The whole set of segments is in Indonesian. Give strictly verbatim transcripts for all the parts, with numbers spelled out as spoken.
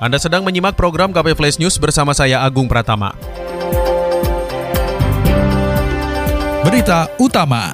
Anda sedang menyimak program K P Flash News bersama saya Agung Pratama. Berita utama.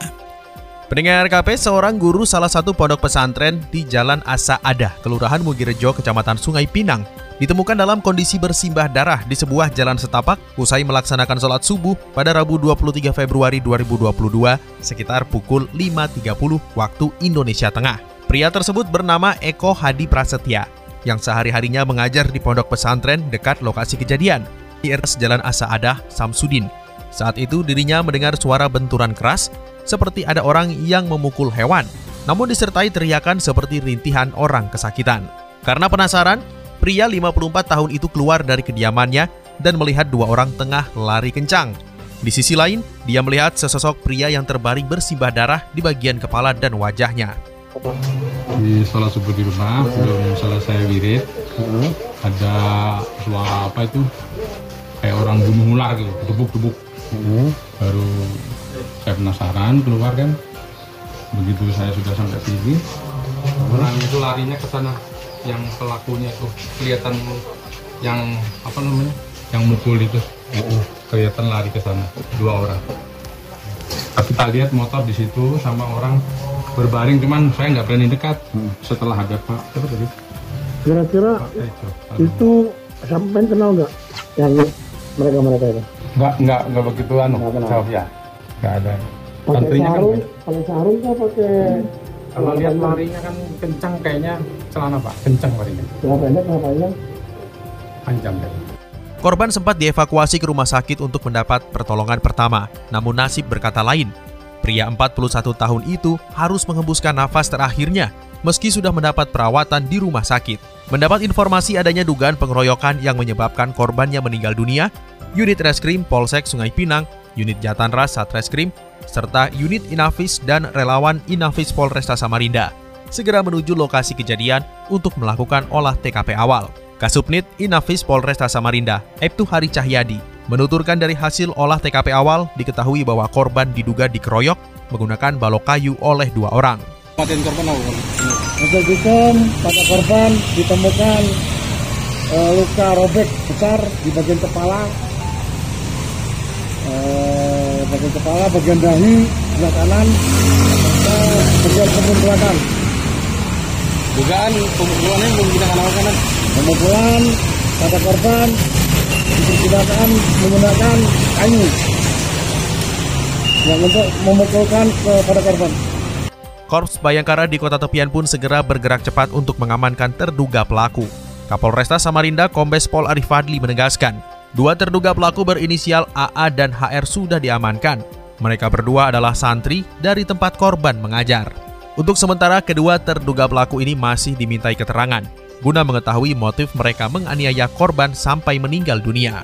Pendengar K P, seorang guru salah satu pondok pesantren di Jalan Asa Adah, Kelurahan Mugirejo, Kecamatan Sungai Pinang, ditemukan dalam kondisi bersimbah darah di sebuah jalan setapak usai melaksanakan sholat subuh pada Rabu dua puluh tiga Februari dua ribu dua puluh dua sekitar pukul lima tiga puluh waktu Indonesia Tengah. Pria tersebut bernama Eko Hadi Prasetya, yang sehari-harinya mengajar di pondok pesantren dekat lokasi kejadian, di R S Jalan Asa Adah, Samsudin. Saat itu dirinya mendengar suara benturan keras seperti ada orang yang memukul hewan, namun disertai teriakan seperti rintihan orang kesakitan. Karena penasaran, pria lima puluh empat tahun itu keluar dari kediamannya dan melihat dua orang tengah lari kencang. Di sisi lain, dia melihat sesosok pria yang terbaring bersimbah darah di bagian kepala dan wajahnya. Di sholat subuh di rumah, belum selesai wirid, ada suara apa itu, kayak orang bunuh ular gitu, debuk-debuk. Uh. Baru saya penasaran keluar kan, begitu saya sudah sampai sini, orang itu larinya ke sana, yang pelakunya tuh kelihatan yang apa namanya, yang mukul itu, uh, kelihatan lari ke sana dua orang. Kita lihat motor di situ sama orang berbaring, cuman saya nggak berani dekat. Hmm. Setelah ada Pak, kira-kira itu sampai kenal nggak yang mereka-mereka itu? Nggak, nggak, nggak begitu anu, jawab ya. Nggak ada. Pakai sarung, pakai sarung kok pakai... Kalau lihat larinya kan kencang kayaknya celana Pak, kencang larinya. Celana pendek, celana panjang? Panjang kan. Korban sempat dievakuasi ke rumah sakit untuk mendapat pertolongan pertama, namun nasib berkata lain. Pria empat puluh satu tahun itu harus menghembuskan nafas terakhirnya, meski sudah mendapat perawatan di rumah sakit. Mendapat informasi adanya dugaan pengeroyokan yang menyebabkan korbannya meninggal dunia, unit Reskrim Polsek Sungai Pinang, unit Jatanras Satreskrim, serta unit Inafis dan relawan Inafis Polresta Samarinda segera menuju lokasi kejadian untuk melakukan olah T K P awal. Kasubnit Inafis Polresta Samarinda, Aiptu Hari Cahyadi, menuturkan dari hasil olah T K P awal diketahui bahwa korban diduga dikeroyok menggunakan balok kayu oleh dua orang. Kematian korban apa? Hasil visum pada korban ditemukan e, luka robek besar di bagian kepala, e, bagian kepala, bagian dahi, sebelah kanan, serta bagian pemukulan. Dugaan pemukulannya menggunakan apa kanan? Pemukulan pada korban diperkirakan menggunakan kayu yang untuk memukulkan kepada korban. Korps Bayangkara di Kota Tepian pun segera bergerak cepat untuk mengamankan terduga pelaku. Kapolresta Samarinda Kombes Pol Arif Fadli menegaskan, dua terduga pelaku berinisial A A dan H R sudah diamankan. Mereka berdua adalah santri dari tempat korban mengajar. Untuk sementara, kedua terduga pelaku ini masih dimintai keterangan, guna mengetahui motif mereka menganiaya korban sampai meninggal dunia.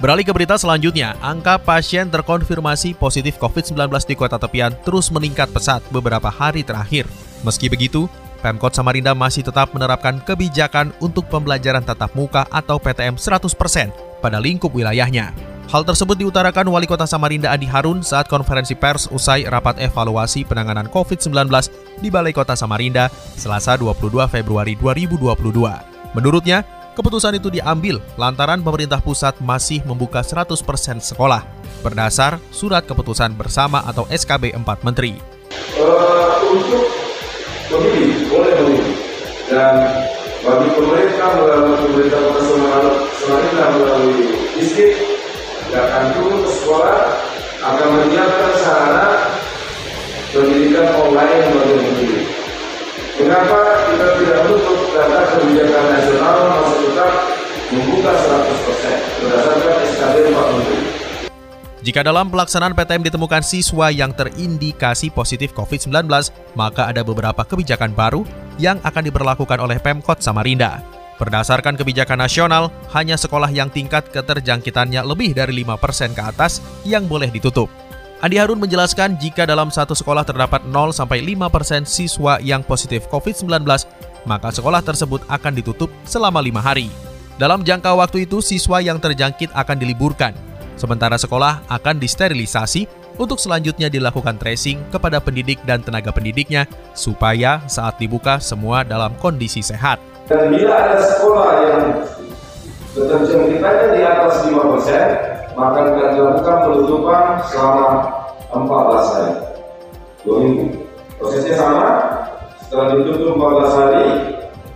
Beralih ke berita selanjutnya, angka pasien terkonfirmasi positif covid sembilan belas di Kota Tepian terus meningkat pesat beberapa hari terakhir. Meski begitu, Pemkot Samarinda masih tetap menerapkan kebijakan untuk pembelajaran tatap muka atau P T M seratus persen pada lingkup wilayahnya. Hal tersebut diutarakan Wali Kota Samarinda Andi Harun saat konferensi pers usai rapat evaluasi penanganan covid sembilan belas di Balai Kota Samarinda Selasa dua puluh dua Februari dua ribu dua puluh dua. Menurutnya, keputusan itu diambil lantaran pemerintah pusat masih membuka seratus persen sekolah berdasar Surat Keputusan Bersama atau S K B empat Menteri. Uh, untuk memilih, boleh memilih. Dan bagi pemerintah melalui pemerintah Kota Samarinda melalui distrik yang akan turun ke sekolah akan menyiapkan sarana pendidikan online bagi pemilih. Kenapa kita tidak menutup data kebijakan nasional masih tetap membuka seratus persen berdasarkan S K B empat Menteri. Jika dalam pelaksanaan P T M ditemukan siswa yang terindikasi positif covid sembilan belas, maka ada beberapa kebijakan baru yang akan diberlakukan oleh Pemkot Samarinda. Berdasarkan kebijakan nasional, hanya sekolah yang tingkat keterjangkitannya lebih dari lima persen ke atas yang boleh ditutup. Andi Harun menjelaskan jika dalam satu sekolah terdapat nol sampai lima persen siswa yang positif covid sembilan belas, maka sekolah tersebut akan ditutup selama lima hari. Dalam jangka waktu itu, siswa yang terjangkit akan diliburkan. Sementara sekolah akan disterilisasi untuk selanjutnya dilakukan tracing kepada pendidik dan tenaga pendidiknya supaya saat dibuka semua dalam kondisi sehat. Dan bila ada sekolah yang keterjangkitannya di atas lima persen, maka akan dilakukan penutupan selama empat belas hari. Dua minggu. Prosesnya sama, setelah ditutup empat belas hari,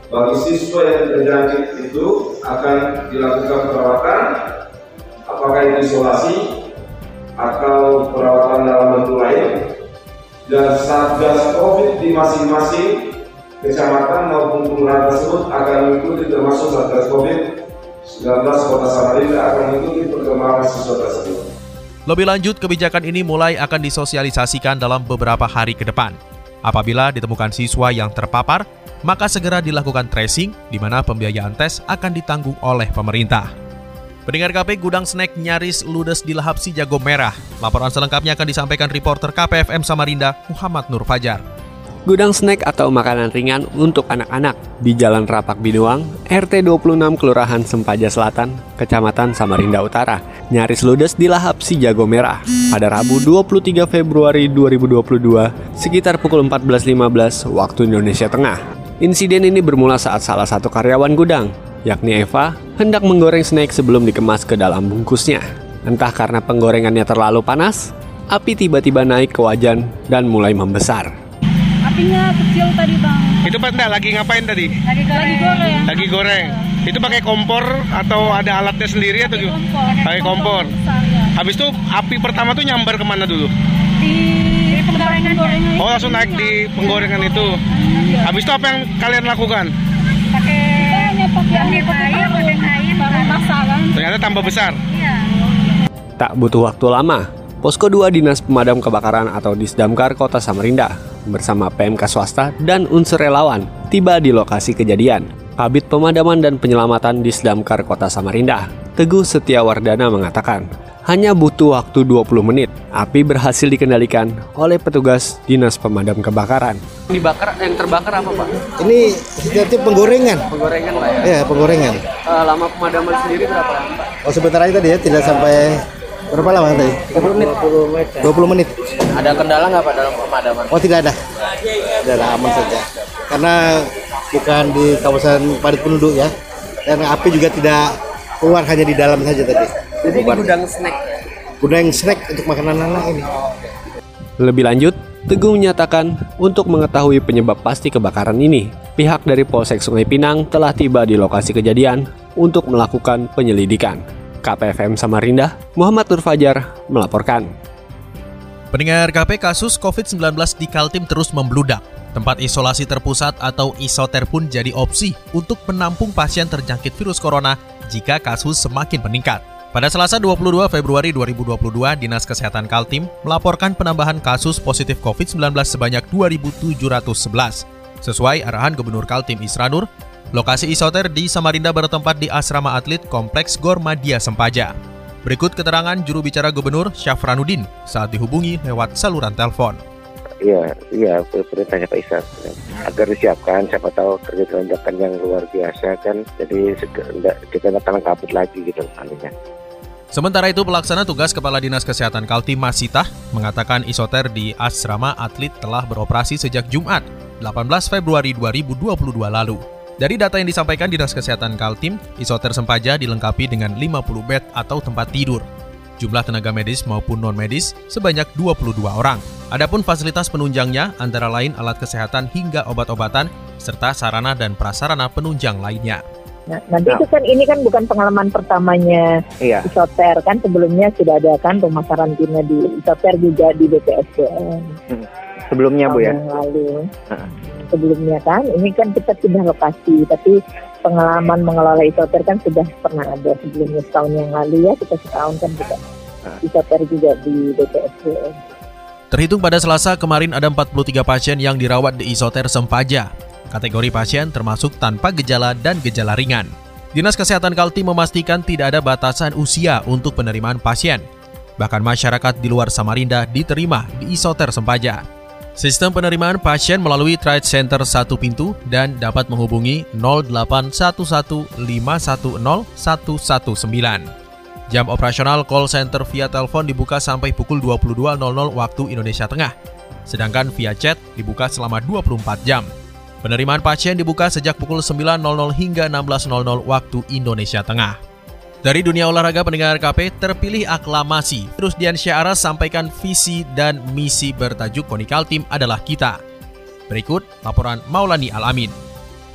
bagi siswa yang terjangkit itu akan dilakukan perawatan, apakah itu isolasi atau perawatan dalam bentuk lain, dan satgas COVID di masing-masing kecamatan maupun kelurahan tersebut akan mengikuti, termasuk Satgas covid sembilan belas Kota Samarinda akan mengikuti perkembangan siswa tersebut. Lebih lanjut, kebijakan ini mulai akan disosialisasikan dalam beberapa hari ke depan. Apabila ditemukan siswa yang terpapar, maka segera dilakukan tracing, di mana pembiayaan tes akan ditanggung oleh pemerintah. Pendengar K P, gudang snack nyaris ludes dilahap si jago merah. Laporan selengkapnya akan disampaikan reporter K P F M Samarinda, Muhammad Nur Fajar. Gudang snack atau makanan ringan untuk anak-anak di Jalan Rapak Binuang, R T dua puluh enam Kelurahan Sempaja Selatan, Kecamatan Samarinda Utara, nyaris ludes dilahap si jago merah. Pada Rabu dua puluh tiga Februari dua ribu dua puluh dua, sekitar pukul empat belas lima belas waktu Indonesia Tengah. Insiden ini bermula saat salah satu karyawan gudang, yakni Eva, hendak menggoreng snack sebelum dikemas ke dalam bungkusnya. Entah karena penggorengannya terlalu panas, api tiba-tiba naik ke wajan dan mulai membesar. Apinya kecil tadi, Bang. Itu Pak enggak lagi ngapain tadi? Lagi goreng. Lagi goreng. Lagi goreng. Itu pakai kompor atau ada alatnya sendiri atau gimana? Pakai kompor. Besar, ya. Habis itu api pertama tuh nyambar kemana dulu? Di, di penggorengan. Oh, langsung naik di penggorengan itu. Habis itu apa yang kalian lakukan? Pakai pakai air, pakai air baru masak. Ternyata tambah besar. Iya. Tak butuh waktu lama, Posko dua Dinas Pemadam Kebakaran atau Disdamkar Kota Samarinda bersama P M K swasta dan unsur relawan tiba di lokasi kejadian. Kabid Pemadaman dan Penyelamatan Disdamkar Kota Samarinda, Teguh Setiawardana mengatakan, hanya butuh waktu dua puluh menit. Api berhasil dikendalikan oleh petugas Dinas Pemadam Kebakaran. Dibakar, yang terbakar apa, Pak? Ini seperti penggorengan. Penggorengan, Pak, ya? Iya, penggorengan. Uh, lama pemadaman sendiri berapa lama, Pak? Oh, sebentar aja tadi ya, tidak sampai... Berapa lama tadi? tiga puluh menit. dua puluh menit. Ada kendala nggak, Pak, dalam pemadaman? Oh, tidak ada. Tidak ada, aman saja. Karena bukan di kawasan padat penduduk ya. Dan api juga tidak keluar, hanya di dalam saja tadi. Jadi ini gudang snack. Gudang snack untuk makanan anak ini. Lebih lanjut, Teguh menyatakan untuk mengetahui penyebab pasti kebakaran ini, pihak dari Polsek Sungai Pinang telah tiba di lokasi kejadian untuk melakukan penyelidikan. K P F M Samarinda, Muhammad Nur Fajar melaporkan. Pendengar K P, kasus covid sembilan belas di Kaltim terus membludak. Tempat isolasi terpusat atau isoter pun jadi opsi untuk menampung pasien terjangkit virus corona jika kasus semakin meningkat. Pada Selasa dua puluh dua Februari dua ribu dua puluh dua, Dinas Kesehatan Kaltim melaporkan penambahan kasus positif covid sembilan belas sebanyak dua ribu tujuh ratus sebelas. Sesuai arahan Gubernur Kaltim Isranur, lokasi isoter di Samarinda bertempat di Asrama Atlet Kompleks G O R Madia Sempaja. Berikut keterangan juru bicara Gubernur Syafranuddin saat dihubungi lewat saluran telepon. Iya, iya, perintahnya Pak Isat agar disiapkan, siapa tahu terjadi lonjakan yang luar biasa kan, jadi kita nggak tangan kabut lagi gitu nantinya. Sementara itu, pelaksana tugas Kepala Dinas Kesehatan Kaltim Masitah mengatakan isoter di Asrama Atlet telah beroperasi sejak Jumat, delapan belas Februari dua ribu dua puluh dua lalu. Dari data yang disampaikan Dinas Kesehatan Kaltim, isoter Sempaja dilengkapi dengan lima puluh bed atau tempat tidur. Jumlah tenaga medis maupun non-medis sebanyak dua puluh dua orang. Adapun fasilitas penunjangnya antara lain alat kesehatan hingga obat-obatan, serta sarana dan prasarana penunjang lainnya. Nah, nanti itu kan ini kan bukan pengalaman pertamanya iya. Isoter, kan sebelumnya sudah ada kan rumah karantina di isoter juga di B P S D M. Hmm. Sebelumnya, Bu, ya? Lalu. Nah. Sebelumnya kan, ini kan kita sudah lokasi, tapi pengalaman mengelola isoter kan sudah pernah ada sebelumnya setahun yang lalu ya, kita setahun kan juga isoter juga di B P S D M. Terhitung pada Selasa kemarin ada empat puluh tiga pasien yang dirawat di isoter Sempaja. Kategori pasien termasuk tanpa gejala dan gejala ringan. Dinas Kesehatan Kaltim memastikan tidak ada batasan usia untuk penerimaan pasien. Bahkan masyarakat di luar Samarinda diterima di Isoter Sempaja. Sistem penerimaan pasien melalui Trade Center satu pintu dan dapat menghubungi nol delapan satu satu lima satu nol satu satu sembilan. Jam operasional call center via telepon dibuka sampai pukul dua puluh dua nol nol waktu Indonesia Tengah. Sedangkan via chat dibuka selama dua puluh empat jam. Penerimaan pasien dibuka sejak pukul sembilan nol nol hingga enam belas nol nol waktu Indonesia Tengah. Dari dunia olahraga, pendengar K P terpilih aklamasi. Rusdiansyah Aras sampaikan visi dan misi bertajuk KONI Kaltim adalah kita. Berikut laporan Maulana Al-Amin.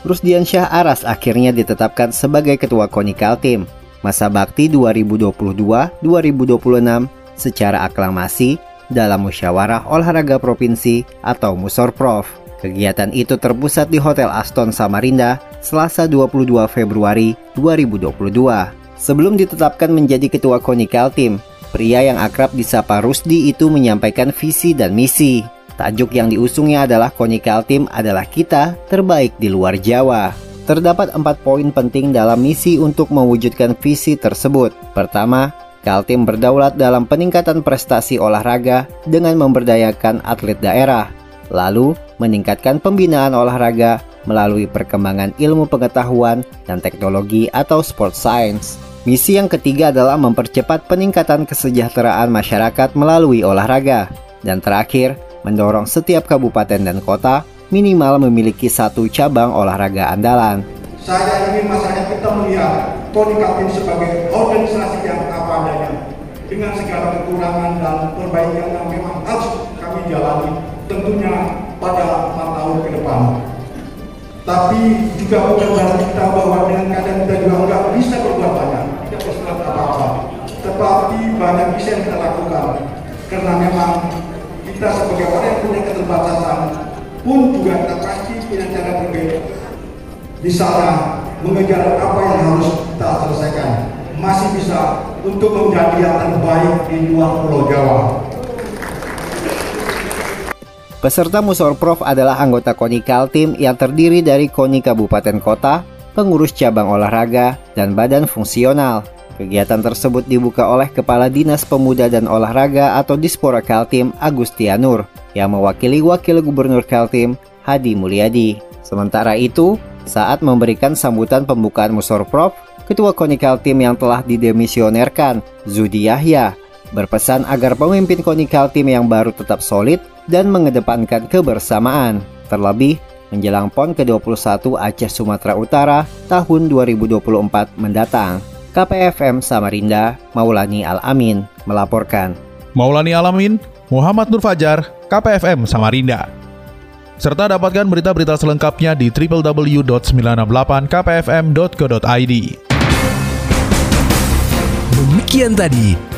Rusdiansyah Aras akhirnya ditetapkan sebagai Ketua KONI Kaltim masa bakti dua ribu dua puluh dua sampai dua ribu dua puluh enam secara aklamasi dalam musyawarah olahraga provinsi atau Musorprov. Kegiatan itu terpusat di Hotel Aston Samarinda Selasa dua puluh dua Februari dua ribu dua puluh dua. Sebelum ditetapkan menjadi ketua KONI Kaltim, pria yang akrab disapa Rusdi itu menyampaikan visi dan misi. Tajuk yang diusungnya adalah KONI Kaltim adalah kita terbaik di luar Jawa. Terdapat empat poin penting dalam misi untuk mewujudkan visi tersebut. Pertama, Kaltim berdaulat dalam peningkatan prestasi olahraga dengan memberdayakan atlet daerah. Lalu, meningkatkan pembinaan olahraga melalui perkembangan ilmu pengetahuan dan teknologi atau sport science. Misi yang ketiga adalah mempercepat peningkatan kesejahteraan masyarakat melalui olahraga. Dan terakhir, mendorong setiap kabupaten dan kota minimal memiliki satu cabang olahraga andalan. Saya ingin masyarakat kita melihat KONI Kaltim sebagai organisasi yang apa adanya, dengan segala kekurangan dan perbaikan yang memang harus kami jalani, tentunya pada empat tahun ke depan. Tapi juga bukan berarti kita bahwa dengan keadaan kita juga nggak bisa berbuat banyak, tidak berserat apa-apa. Tetapi banyak bisa yang kita lakukan, karena memang kita sebagai orang yang punya keterbatasan pun juga kita pasti punya cara berbeda. Di sana mengejar apa yang harus kita selesaikan, masih bisa untuk menjadi yang terbaik di luar Pulau Jawa. Peserta Musorprov adalah anggota KONI Kaltim yang terdiri dari KONI Kabupaten Kota, pengurus cabang olahraga, dan badan fungsional. Kegiatan tersebut dibuka oleh Kepala Dinas Pemuda dan Olahraga atau Dispora Kaltim Agustianur yang mewakili Wakil Gubernur Kaltim Hadi Mulyadi. Sementara itu, saat memberikan sambutan pembukaan Musorprov, Ketua KONI Kaltim yang telah didemisionerkan, Zudi Yahya, berpesan agar pemimpin KONI Kaltim yang baru tetap solid dan mengedepankan kebersamaan, terlebih menjelang PON ke dua puluh satu Aceh Sumatera Utara tahun dua ribu dua puluh empat mendatang. K P F M Samarinda, Maulani Al-Amin melaporkan. Maulani Al-Amin, Muhammad Nur Fajar, K P F M Samarinda. Serta dapatkan berita-berita selengkapnya di w w w titik sembilan enam delapan k p f m titik co titik i d. Demikian tadi